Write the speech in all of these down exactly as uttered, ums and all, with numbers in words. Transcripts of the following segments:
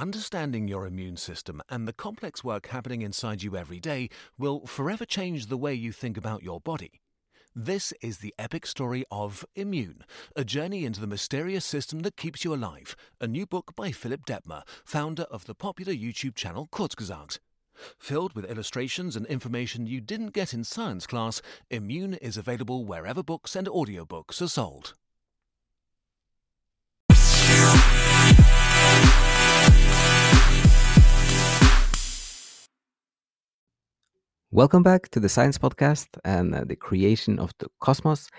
Understanding your immune system and the complex work happening inside you every day will forever change the way you think about your body. This is the epic story of Immune, a journey into the mysterious system that keeps you alive, a new book by Philip Detmer, founder of the popular YouTube channel Kurzgesagt. Filled with illustrations and information you didn't get in science class, Immune is available wherever books and audiobooks are sold. Welcome back to the Science Podcast and uh, the creation of the cosmos.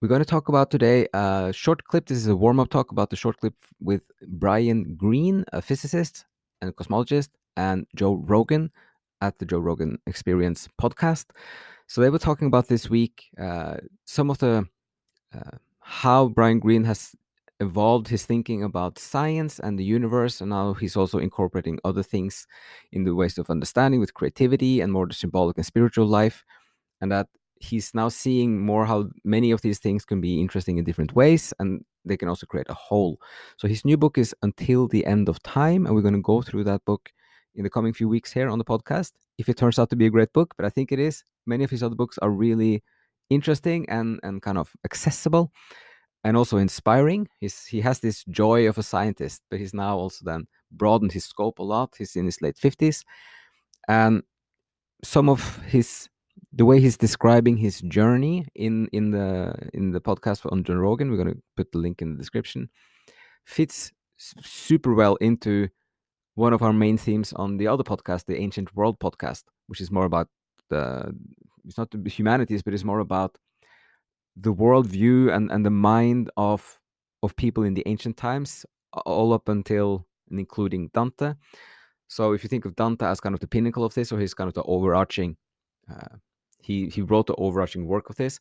We're going to talk about today a short clip. This is a warm-up talk about the short clip with Brian Greene, a physicist and cosmologist, and Joe Rogan at the Joe Rogan Experience podcast. So they were talking about this week uh, some of the uh, how Brian Greene has evolved his thinking about science and the universe, and now he's also incorporating other things in the ways of understanding with creativity and more the symbolic and spiritual life, and that he's now seeing more how many of these things can be interesting in different ways, and they can also create a whole. So his new book is Until the End of Time, and we're going to go through that book in the coming few weeks here on the podcast, if it turns out to be a great book, but I think it is. Many of his other books are really interesting and, and kind of accessible. And also inspiring. He's, he has this joy of a scientist, but he's now also then broadened his scope a lot. He's in his late fifties. And some of his, the way he's describing his journey in, in, the, in the podcast on Joe Rogan, we're going to put the link in the description, fits super well into one of our main themes on the other podcast, the Ancient World podcast, which is more about, the, it's not the humanities, but it's more about the worldview and, and the mind of of people in the ancient times, all up until and including Dante. So if you think of Dante as kind of the pinnacle of this, or he's kind of the overarching, uh, he, he wrote the overarching work of this.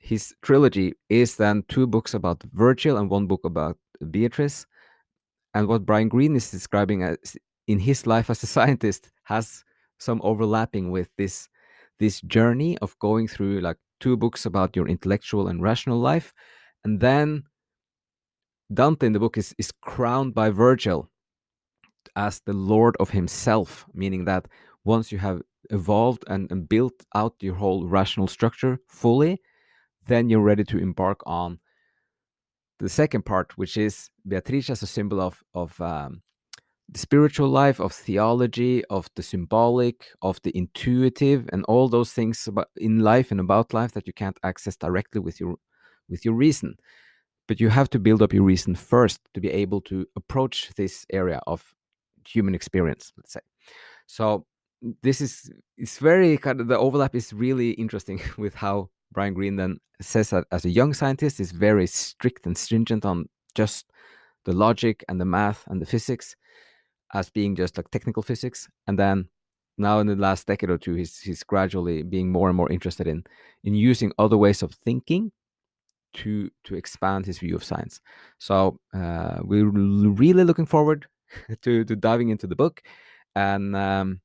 His trilogy is then two books about Virgil and one book about Beatrice. And what Brian Greene is describing as in his life as a scientist has some overlapping with this this journey of going through like two books about your intellectual and rational life, and then Dante in the book is, is crowned by Virgil as the lord of himself, meaning that once you have evolved and, and built out your whole rational structure fully, then you're ready to embark on the second part, which is Beatrice as a symbol of, of um, the spiritual life, of theology, of the symbolic, of the intuitive, and all those things about in life and about life that you can't access directly with your with your reason. But you have to build up your reason first to be able to approach this area of human experience, let's say. So this is it's very kind of the overlap is really interesting with how Brian Greene then says that as a young scientist is very strict and stringent on just the logic and the math and the physics, as being just like technical physics. And then now in the last decade or two, he's he's gradually being more and more interested in in using other ways of thinking to to expand his view of science. So uh, we're really looking forward to, to diving into the book. And um,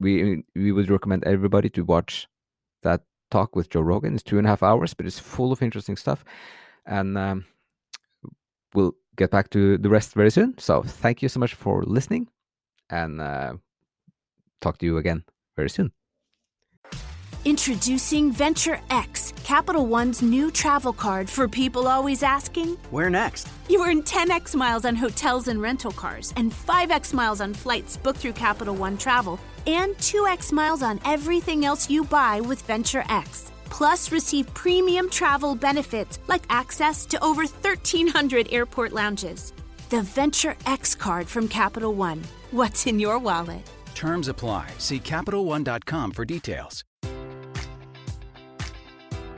we we would recommend everybody to watch that talk with Joe Rogan. It's two and a half hours, but it's full of interesting stuff. And um, we'll get back to the rest very soon. So thank you so much for listening, and uh, talk to you again very soon. Introducing Venture X, Capital One's new travel card for people always asking, where next? You earn ten X miles on hotels and rental cars, and five X miles on flights booked through Capital One Travel, and two X miles on everything else you buy with Venture X. Plus, receive premium travel benefits like access to over thirteen hundred airport lounges. The Venture X card from Capital One. What's in your wallet? Terms apply. See Capital One dot com for details.